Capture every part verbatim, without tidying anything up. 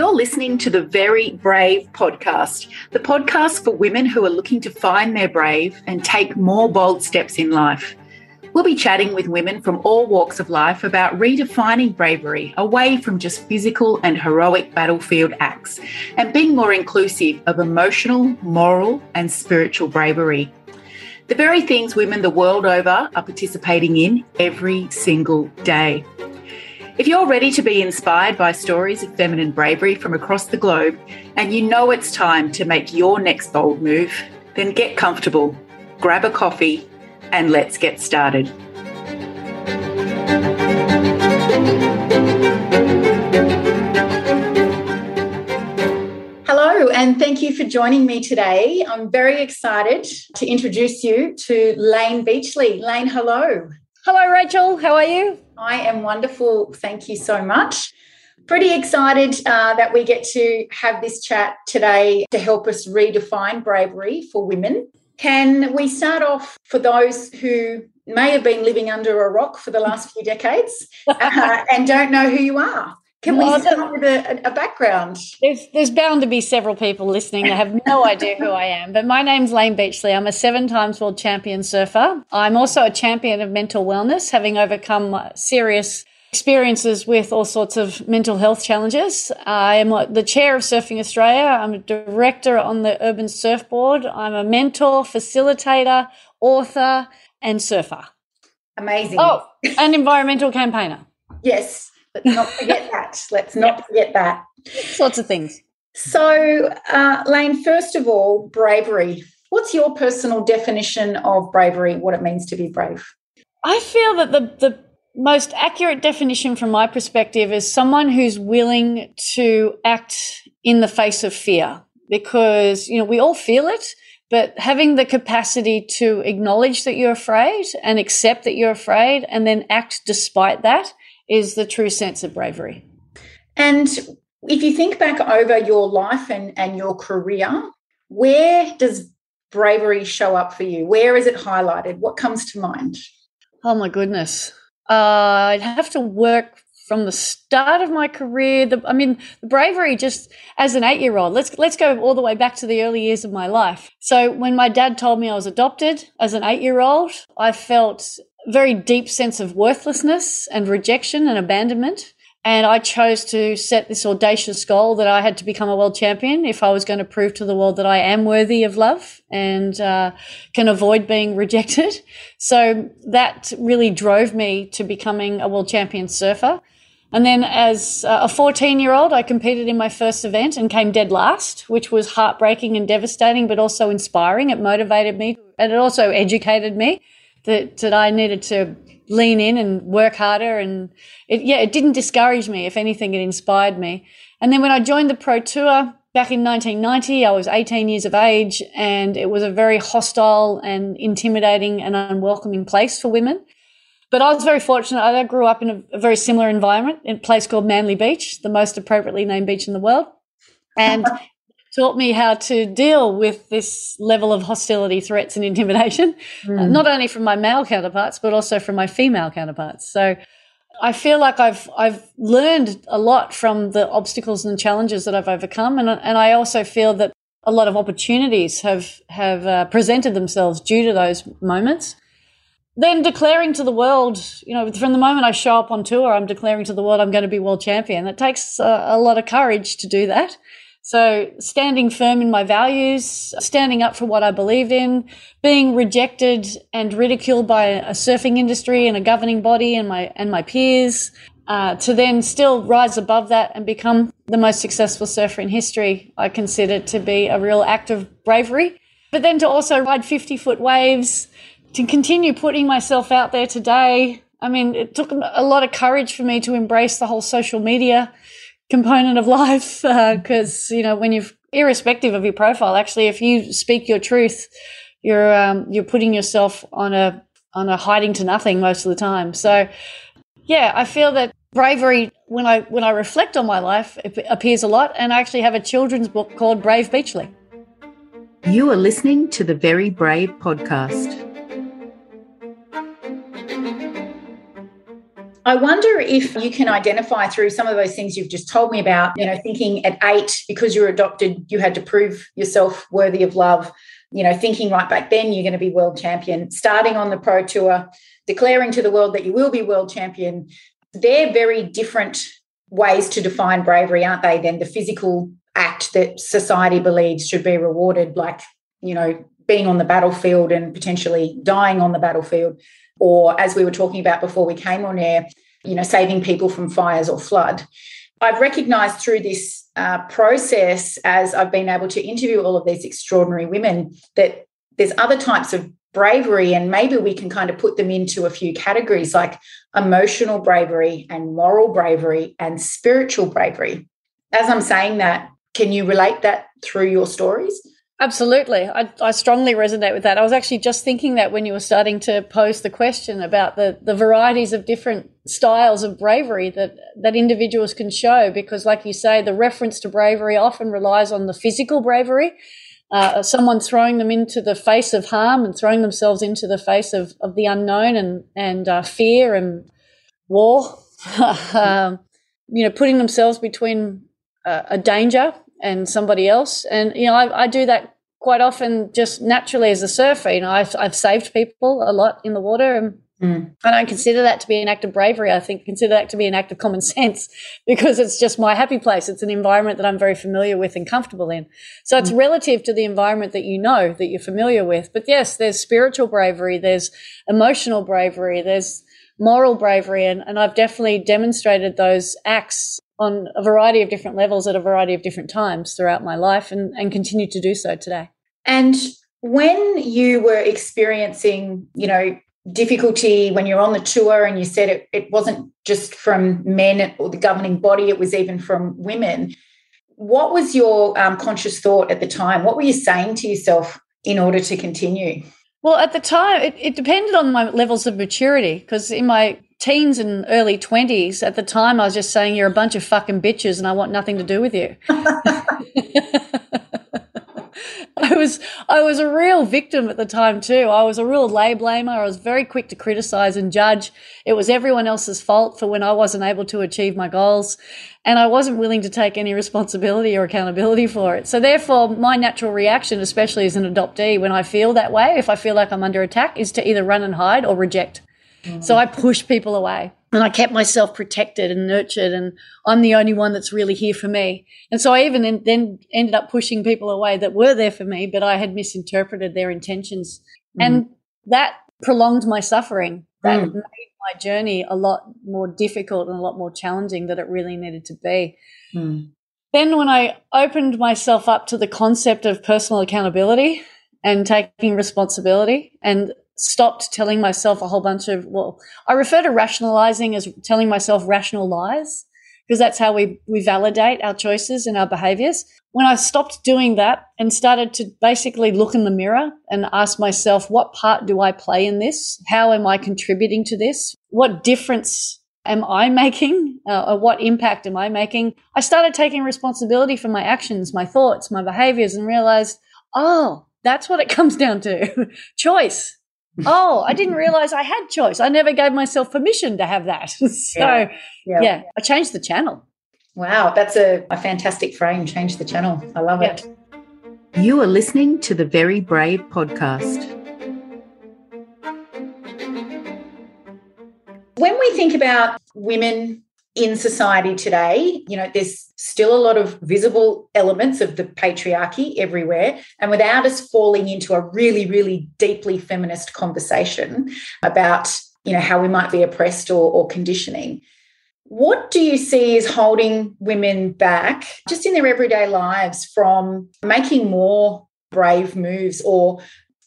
You're listening to the Very Brave podcast, the podcast for women who are looking to find their brave and take more bold steps in life. We'll be chatting with women from all walks of life about redefining bravery away from just physical and heroic battlefield acts and being more inclusive of emotional, moral, and spiritual bravery. The very things women the world over are participating in every single day. If you're ready to be inspired by stories of feminine bravery from across the globe and you know it's time to make your next bold move, then get comfortable, grab a coffee, and let's get started. Hello, and thank you for joining me today. I'm very excited to introduce you to Layne Beachley. Layne, hello. Hello, Rachel. How are you? I am wonderful. Thank you so much. Pretty excited uh, that we get to have this chat today to help us redefine bravery for women. Can we start off for those who may have been living under a rock for the last few decades uh, and don't know who you are? Can well, we start with a, a background? There's, there's bound to be several people listening that have no idea who I am, but my name's Layne Beachley. I'm a seven times world champion surfer. I'm also a champion of mental wellness, having overcome serious experiences with all sorts of mental health challenges. I am the chair of Surfing Australia. I'm a director on the Urban Surf Board. I'm a mentor, facilitator, author, and surfer. Amazing. Oh, and environmental campaigner. Yes. Let's not forget that. Let's not yep. forget that. Lots of things. So, uh, Layne, first of all, bravery. What's your personal definition of bravery, what it means to be brave? I feel that the, the most accurate definition from my perspective is someone who's willing to act in the face of fear, because, you know, we all feel it, but having the capacity to acknowledge that you're afraid and accept that you're afraid and then act despite that is the true sense of bravery. And if you think back over your life and, and your career, where does bravery show up for you? Where is it highlighted? What comes to mind? Oh, my goodness. Uh, I'd have to work from the start of my career. The, I mean, bravery just as an eight-year-old. Let's, let's go all the way back to the early years of my life. So when my dad told me I was adopted as an eight-year-old, I felt very deep sense of worthlessness and rejection and abandonment. And I chose to set this audacious goal that I had to become a world champion if I was going to prove to the world that I am worthy of love and uh, can avoid being rejected. So that really drove me to becoming a world champion surfer. And then as a fourteen-year-old, I competed in my first event and came dead last, which was heartbreaking and devastating, but also inspiring. It motivated me and it also educated me. That, that I needed to lean in and work harder. And, it, yeah, it didn't discourage me. If anything, it inspired me. And then when I joined the Pro Tour back in nineteen ninety, I was eighteen years of age, and it was a very hostile and intimidating and unwelcoming place for women. But I was very fortunate. I grew up in a very similar environment in a place called Manly Beach, the most appropriately named beach in the world. And taught me how to deal with this level of hostility, threats and intimidation, mm. uh, not only from my male counterparts but also from my female counterparts. So I feel like I've I've learned a lot from the obstacles and challenges that I've overcome, and, and I also feel that a lot of opportunities have, have uh, presented themselves due to those moments. Then declaring to the world, you know, from the moment I show up on tour, I'm declaring to the world I'm going to be world champion. It takes a, a lot of courage to do that. So standing firm in my values, standing up for what I believed in, being rejected and ridiculed by a surfing industry and a governing body and my and my peers, uh, to then still rise above that and become the most successful surfer in history, I consider to be a real act of bravery. But then to also ride fifty-foot waves, to continue putting myself out there today. I mean, it took a lot of courage for me to embrace the whole social media component of life, because uh, you know, when you've, irrespective of your profile, actually, if you speak your truth, you're um, you're putting yourself on a on a hiding to nothing most of the time. So, yeah, I feel that bravery, when I when I reflect on my life, it appears a lot, and I actually have a children's book called Brave Beachley. You are listening to the Very Brave podcast. I wonder if you can identify through some of those things you've just told me about, you know, thinking at eight, because you were adopted, you had to prove yourself worthy of love, you know, thinking right back then you're going to be world champion, starting on the pro tour, declaring to the world that you will be world champion. They're very different ways to define bravery, aren't they, than the physical act that society believes should be rewarded, like, you know, being on the battlefield and potentially dying on the battlefield, or as we were talking about before we came on air, you know, saving people from fires or flood. I've recognised through this uh, process, as I've been able to interview all of these extraordinary women, that there's other types of bravery, and maybe we can kind of put them into a few categories, like emotional bravery and moral bravery and spiritual bravery. As I'm saying that, can you relate that through your stories? Absolutely. I, I strongly resonate with that. I was actually just thinking that when you were starting to pose the question about the, the varieties of different styles of bravery that, that individuals can show, because like you say, the reference to bravery often relies on the physical bravery, uh, someone throwing them into the face of harm and throwing themselves into the face of, of the unknown and, and uh, fear and war, um, you know, putting themselves between uh, a danger and somebody else. And, you know, I, I do that quite often just naturally as a surfer. You know, I've, I've saved people a lot in the water, and mm. I don't consider that to be an act of bravery. I think consider that to be an act of common sense, because it's just my happy place. It's an environment that I'm very familiar with and comfortable in. So it's mm. relative to the environment that you know, that you're familiar with. But, yes, there's spiritual bravery, there's emotional bravery, there's moral bravery, and, and I've definitely demonstrated those acts on a variety of different levels at a variety of different times throughout my life, and, and continue to do so today. And when you were experiencing, you know, difficulty when you're on the tour, and you said it, it wasn't just from men or the governing body, it was even from women, what was your um, conscious thought at the time? What were you saying to yourself in order to continue? Well, at the time, it, it depended on my levels of maturity, because in my teens and early twenties, at the time I was just saying, you're a bunch of fucking bitches and I want nothing to do with you. I was I was a real victim at the time too. I was a real lay blamer. I was very quick to criticise and judge. It was everyone else's fault for when I wasn't able to achieve my goals, and I wasn't willing to take any responsibility or accountability for it. So therefore, my natural reaction, especially as an adoptee, when I feel that way, if I feel like I'm under attack, is to either run and hide or reject. So I pushed people away, and I kept myself protected and nurtured, and I'm the only one that's really here for me. And so I even then ended up pushing people away that were there for me, but I had misinterpreted their intentions. Mm. And that prolonged my suffering. That mm. made my journey a lot more difficult and a lot more challenging than it really needed to be. Mm. Then when I opened myself up to the concept of personal accountability and taking responsibility, and stopped telling myself a whole bunch of, well, I refer to rationalizing as telling myself rational lies, because that's how we, we validate our choices and our behaviors. When I stopped doing that and started to basically look in the mirror and ask myself, what part do I play in this? How am I contributing to this? What difference am I making? Uh, or what impact am I making? I started taking responsibility for my actions, my thoughts, my behaviors, and realized, oh, that's what it comes down to, choice. Oh, I didn't realize I had choice. I never gave myself permission to have that. So, yeah. Yeah. yeah, I changed the channel. Wow, that's a, a fantastic frame, change the channel. I love yeah. it. You are listening to the Very Brave podcast. When we think about women in society today, you know, there's still a lot of visible elements of the patriarchy everywhere, and without us falling into a really, really deeply feminist conversation about, you know, how we might be oppressed or, or conditioning. What do you see is holding women back just in their everyday lives from making more brave moves, or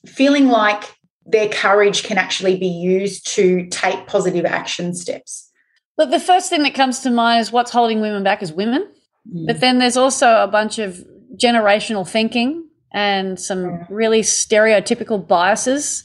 feeling like their courage can actually be used to take positive action steps? Look, the first thing that comes to mind is what's holding women back is women. Mm. But then there's also a bunch of generational thinking and some yeah. really stereotypical biases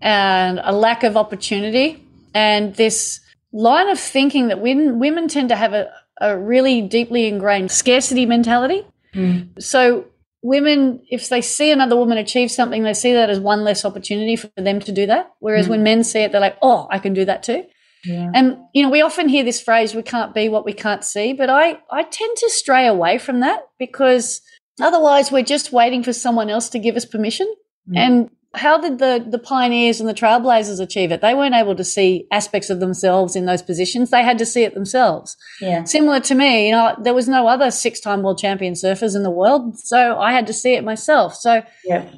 and a lack of opportunity, and this line of thinking that women, women tend to have a, a really deeply ingrained scarcity mentality. Mm. So women, if they see another woman achieve something, they see that as one less opportunity for them to do that, whereas mm. when men see it, they're like, oh, I can do that too. Yeah. And, you know, we often hear this phrase, we can't be what we can't see, but I, I tend to stray away from that because otherwise we're just waiting for someone else to give us permission. Mm. And how did the, the pioneers and the trailblazers achieve it? They weren't able to see aspects of themselves in those positions. They had to see it themselves. Yeah. Similar to me, you know, there was no other six-time world champion surfers in the world, so I had to see it myself. So yeah.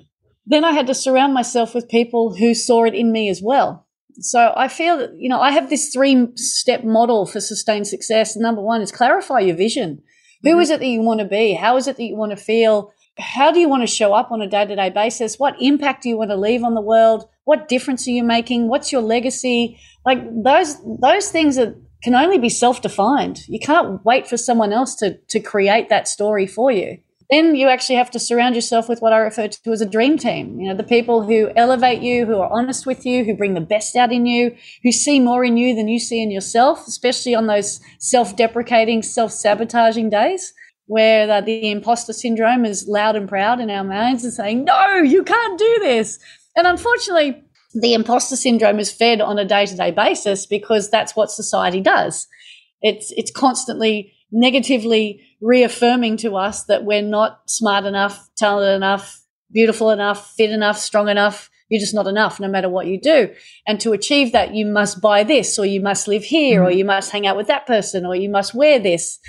Then I had to surround myself with people who saw it in me as well. So I feel that, you know, I have this three-step model for sustained success. Number one is clarify your vision. Mm-hmm. Who is it that you want to be? How is it that you want to feel? How do you want to show up on a day-to-day basis? What impact do you want to leave on the world? What difference are you making? What's your legacy? Like those those things that can only be self-defined. You can't wait for someone else to to create that story for you. Then you actually have to surround yourself with what I refer to as a dream team, you know, the people who elevate you, who are honest with you, who bring the best out in you, who see more in you than you see in yourself, especially on those self-deprecating, self-sabotaging days where the, the imposter syndrome is loud and proud in our minds and saying, no, you can't do this. And unfortunately, the imposter syndrome is fed on a day-to-day basis because that's what society does. It's it's constantly negatively reaffirming to us that we're not smart enough, talented enough, beautiful enough, fit enough, strong enough. You're just not enough no matter what you do. And to achieve that, you must buy this, or you must live here, or you must hang out with that person, or you must wear this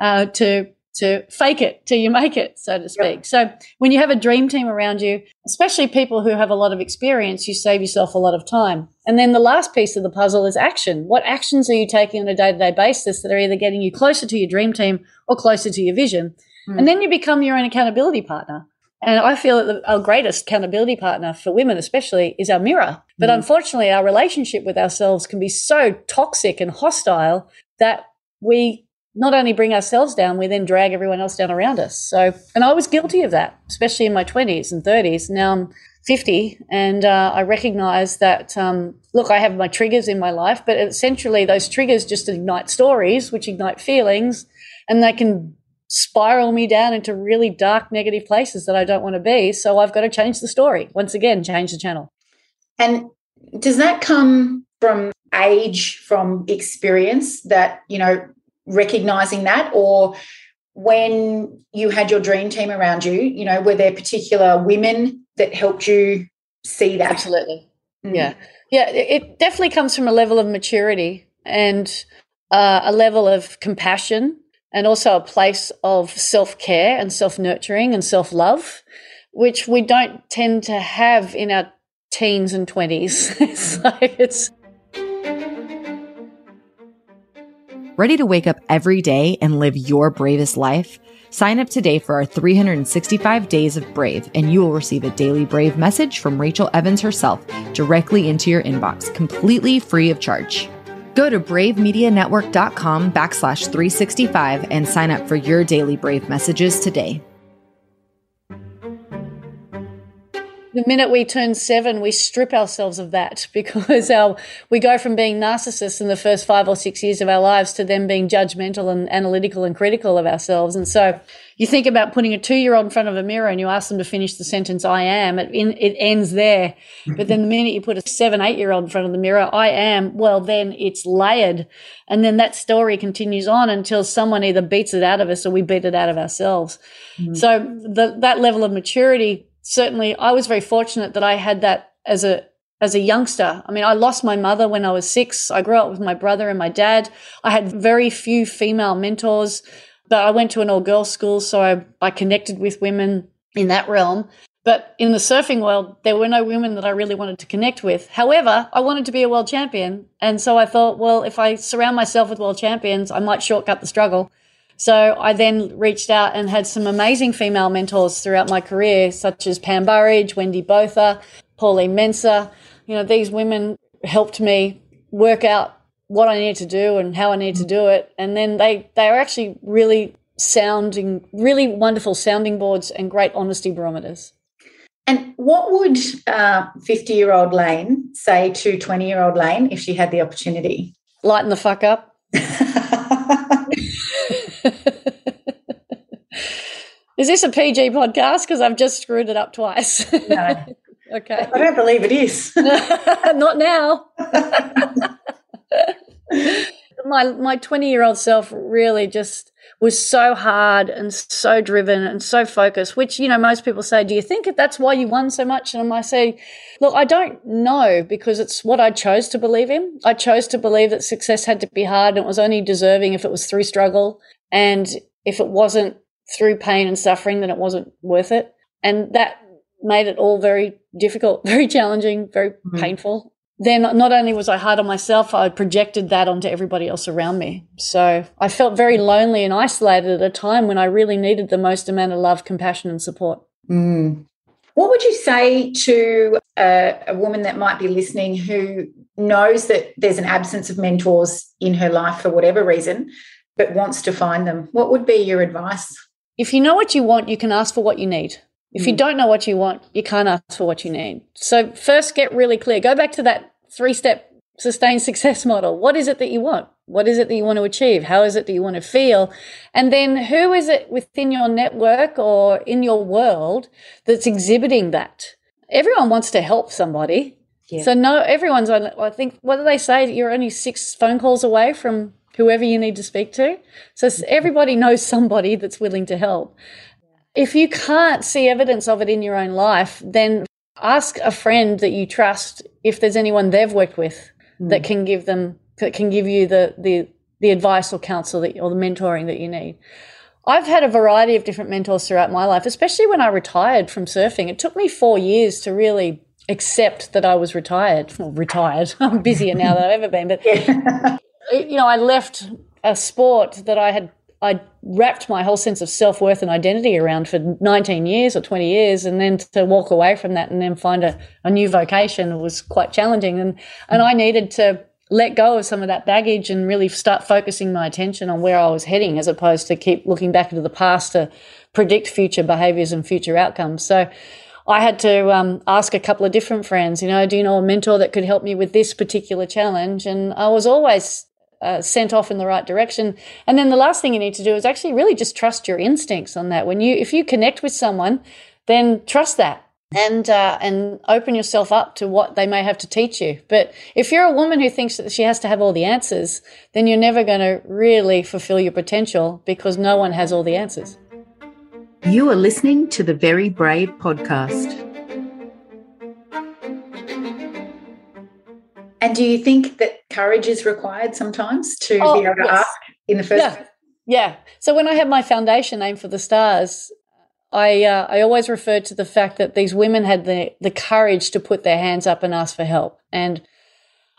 uh, to – to fake it till you make it, so to speak. Yep. So when you have a dream team around you, especially people who have a lot of experience, you save yourself a lot of time. And then the last piece of the puzzle is action. What actions are you taking on a day-to-day basis that are either getting you closer to your dream team or closer to your vision? Mm. And then you become your own accountability partner. And I feel that our greatest accountability partner for women especially is our mirror. But mm. unfortunately, our relationship with ourselves can be so toxic and hostile that we not only bring ourselves down, we then drag everyone else down around us. So, and I was guilty of that, especially in my twenties and thirties. Now I'm fifty and uh, I recognize that, um, look, I have my triggers in my life, but essentially those triggers just ignite stories, which ignite feelings, and they can spiral me down into really dark, negative places that I don't want to be. So I've got to change the story. Once again, change the channel. And does that come from age, from experience that, you know, recognizing that, or when you had your dream team around you, you know, were there particular women that helped you see that? Absolutely. Mm. Yeah. Yeah. It definitely comes from a level of maturity and uh, a level of compassion, and also a place of self-care and self-nurturing and self-love, which we don't tend to have in our teens and twenties. It's like it's... Ready to wake up every day and live your bravest life? Sign up today for our three hundred sixty-five Days of Brave, and you will receive a daily Brave message from Rachel Evans herself directly into your inbox, completely free of charge. Go to bravemedianetwork.com backslash 365 and sign up for your daily Brave messages today. The minute we turn seven, we strip ourselves of that because our we go from being narcissists in the first five or six years of our lives to then being judgmental and analytical and critical of ourselves. And so you think about putting a two-year-old in front of a mirror and you ask them to finish the sentence, I am, it, in, it ends there. But then the minute you put a seven, eight-year-old in front of the mirror, I am, well, then it's layered. And then that story continues on until someone either beats it out of us or we beat it out of ourselves. Mm-hmm. So the, that level of maturity, certainly, I was very fortunate that I had that as a as a youngster. I mean, I lost my mother when I was six. I grew up with my brother and my dad. I had very few female mentors, but I went to an all-girls school, so I, I connected with women in that realm. But in the surfing world, there were no women that I really wanted to connect with. However, I wanted to be a world champion, and so I thought, well, if I surround myself with world champions, I might shortcut the struggle. So I then reached out and had some amazing female mentors throughout my career, such as Pam Burridge, Wendy Botha, Pauline Mensah. You know, these women helped me work out what I needed to do and how I needed to do it. And then they, they are actually really sounding, really wonderful sounding boards and great honesty barometers. And what would uh, fifty-year-old Layne say to twenty-year-old Layne if she had the opportunity? Lighten the fuck up. Is this a P G podcast? Because I've just screwed it up twice. No. Okay. I don't believe it is. Not now. My my twenty-year-old self really just was so hard and so driven and so focused, which, you know, most people say, do you think that's why you won so much? And I say, look, I don't know, because it's what I chose to believe in. I chose to believe that success had to be hard, and it was only deserving if it was through struggle. And if it wasn't through pain and suffering, then it wasn't worth it. And that made it all very difficult, very challenging, very mm-hmm. painful. Then not only was I hard on myself, I projected that onto everybody else around me. So I felt very lonely and isolated at a time when I really needed the most amount of love, compassion and support. Mm. What would you say to a, a woman that might be listening who knows that there's an absence of mentors in her life for whatever reason, but wants to find them? What would be your advice? If you know what you want, you can ask for what you need. If you don't know what you want, you can't ask for what you need. So first, get really clear. Go back to that three-step sustained success model. What is it that you want? What is it that you want to achieve? How is it that you want to feel? And then who is it within your network or in your world that's exhibiting that? Everyone wants to help somebody. Yeah. So no, everyone's on, I think, what do they say? You're only six phone calls away from whoever you need to speak to. So everybody knows somebody that's willing to help. If you can't see evidence of it in your own life, then ask a friend that you trust if there's anyone they've worked with mm. that can give them that can give you the the, the advice or counsel that, or the mentoring that you need. I've had a variety of different mentors throughout my life, especially when I retired from surfing. It took me four years to really accept that I was retired. Well, retired. I'm busier now than I've ever been. But, yeah. you know, I left a sport that I had I wrapped my whole sense of self-worth and identity around for nineteen years or twenty years, and then to walk away from that and then find a, a new vocation was quite challenging. And, and I needed to let go of some of that baggage and really start focusing my attention on where I was heading, as opposed to keep looking back into the past to predict future behaviours and future outcomes. So I had to um, ask a couple of different friends, you know, do you know a mentor that could help me with this particular challenge? And I was always Uh, sent off in the right direction. And then the last thing you need to do is actually really just trust your instincts on that. When you, if you connect with someone, then trust that and uh, and open yourself up to what they may have to teach you. But if you're a woman who thinks that she has to have all the answers, then you're never going to really fulfill your potential, because no one has all the answers. You are listening to the Very Brave podcast. And do you think that courage is required sometimes to oh, be able to yes. ask in the first yeah. place? Yeah. So when I had my foundation, Aim for the Stars, I uh, I always referred to the fact that these women had the, the courage to put their hands up and ask for help. And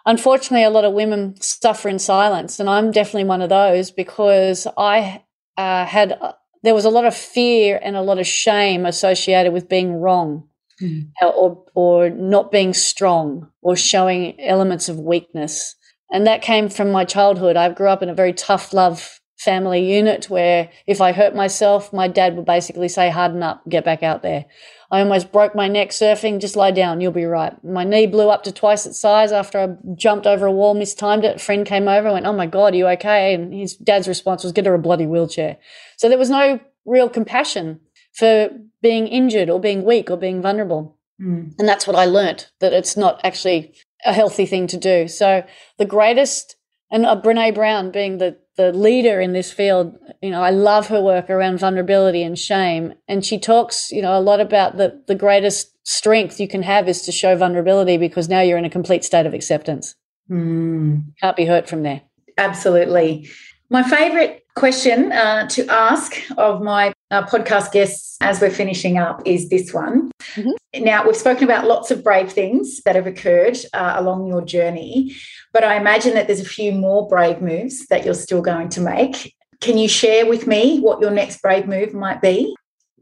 unfortunately, a lot of women suffer in silence, and I'm definitely one of those, because I uh, had uh, there was a lot of fear and a lot of shame associated with being wrong. Mm. Or or not being strong, or showing elements of weakness. And that came from my childhood. I grew up in a very tough love family unit where if I hurt myself, my dad would basically say, harden up, get back out there. I almost broke my neck surfing, just lie down, you'll be right. My knee blew up to twice its size after I jumped over a wall, mistimed it. A friend came over and went, oh, my God, are you okay? And his dad's response was, get her a bloody wheelchair. So there was no real compassion for being injured or being weak or being vulnerable. Mm. And that's what I learnt, that it's not actually a healthy thing to do. So the greatest, and uh, Brené Brown being the, the leader in this field, you know, I love her work around vulnerability and shame. And she talks, you know, a lot about the, the greatest strength you can have is to show vulnerability, because now you're in a complete state of acceptance. Mm. Can't be hurt from there. Absolutely. My favourite question uh, to ask of my uh, podcast guests as we're finishing up is this one. Mm-hmm. Now, we've spoken about lots of brave things that have occurred uh, along your journey, but I imagine that there's a few more brave moves that you're still going to make. Can you share with me what your next brave move might be?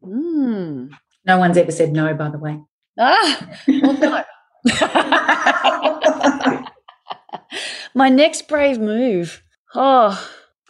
Mm. No one's ever said no, by the way. Ah, well, no. My next brave move. Oh,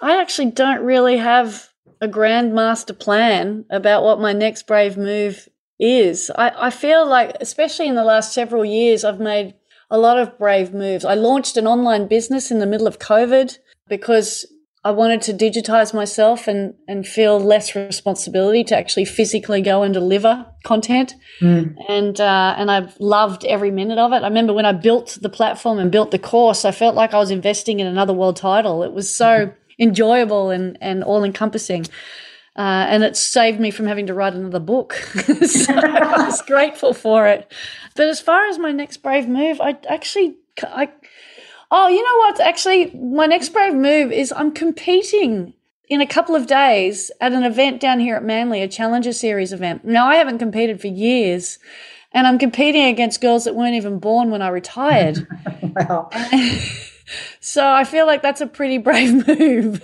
I actually don't really have a grand master plan about what my next brave move is. I, I feel like, especially in the last several years, I've made a lot of brave moves. I launched an online business in the middle of COVID because I wanted to digitize myself and, and feel less responsibility to actually physically go and deliver content. Mm. And uh, and I've loved every minute of it. I remember when I built the platform and built the course, I felt like I was investing in another world title. It was so mm. enjoyable and, and all-encompassing. Uh, and it saved me from having to write another book. So I was grateful for it. But as far as my next brave move, I actually – I. Oh, you know what? Actually, my next brave move is I'm competing in a couple of days at an event down here at Manly, a Challenger Series event. Now, I haven't competed for years, and I'm competing against girls that weren't even born when I retired. Wow. So I feel like that's a pretty brave move.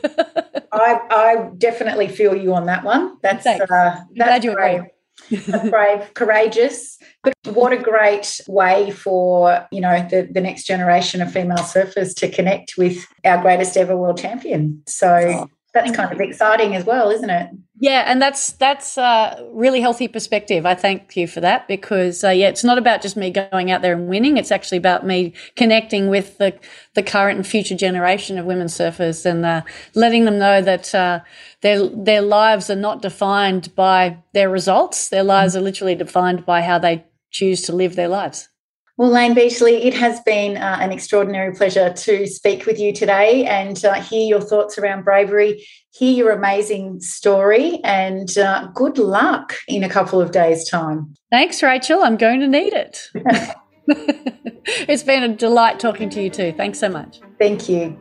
I, I definitely feel you on that one. That's, uh, that's glad you brave. Agree. Brave, courageous, but what a great way for, you know, the, the next generation of female surfers to connect with our greatest ever world champion. So that's kind of exciting as well, isn't it? Yeah, and that's that's a really healthy perspective. I thank you for that because, uh, yeah, it's not about just me going out there and winning. It's actually about me connecting with the, the current and future generation of women surfers and uh, letting them know that uh, their their lives are not defined by their results. Their lives are literally defined by how they choose to live their lives. Well, Layne Beachley, it has been uh, an extraordinary pleasure to speak with you today and uh, hear your thoughts around bravery, hear your amazing story, and uh, good luck in a couple of days' time. Thanks, Rachel. I'm going to need it. It's been a delight talking to you too. Thanks so much. Thank you.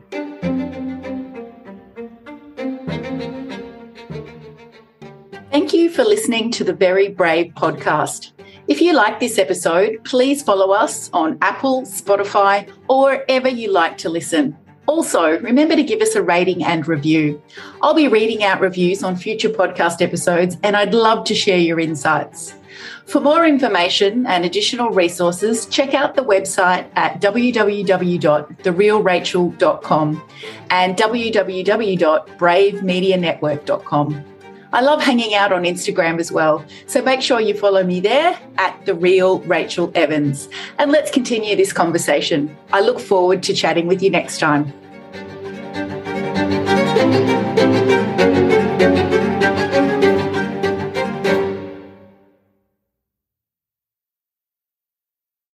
Thank you for listening to the Very Brave podcast. If you like this episode, please follow us on Apple, Spotify, or wherever you like to listen. Also, remember to give us a rating and review. I'll be reading out reviews on future podcast episodes, and I'd love to share your insights. For more information and additional resources, check out the website at w w w dot the real rachel dot com and w w w dot brave media network dot com. I love hanging out on Instagram as well, so make sure you follow me there at The Real Rachel Evans. And let's continue this conversation. I look forward to chatting with you next time.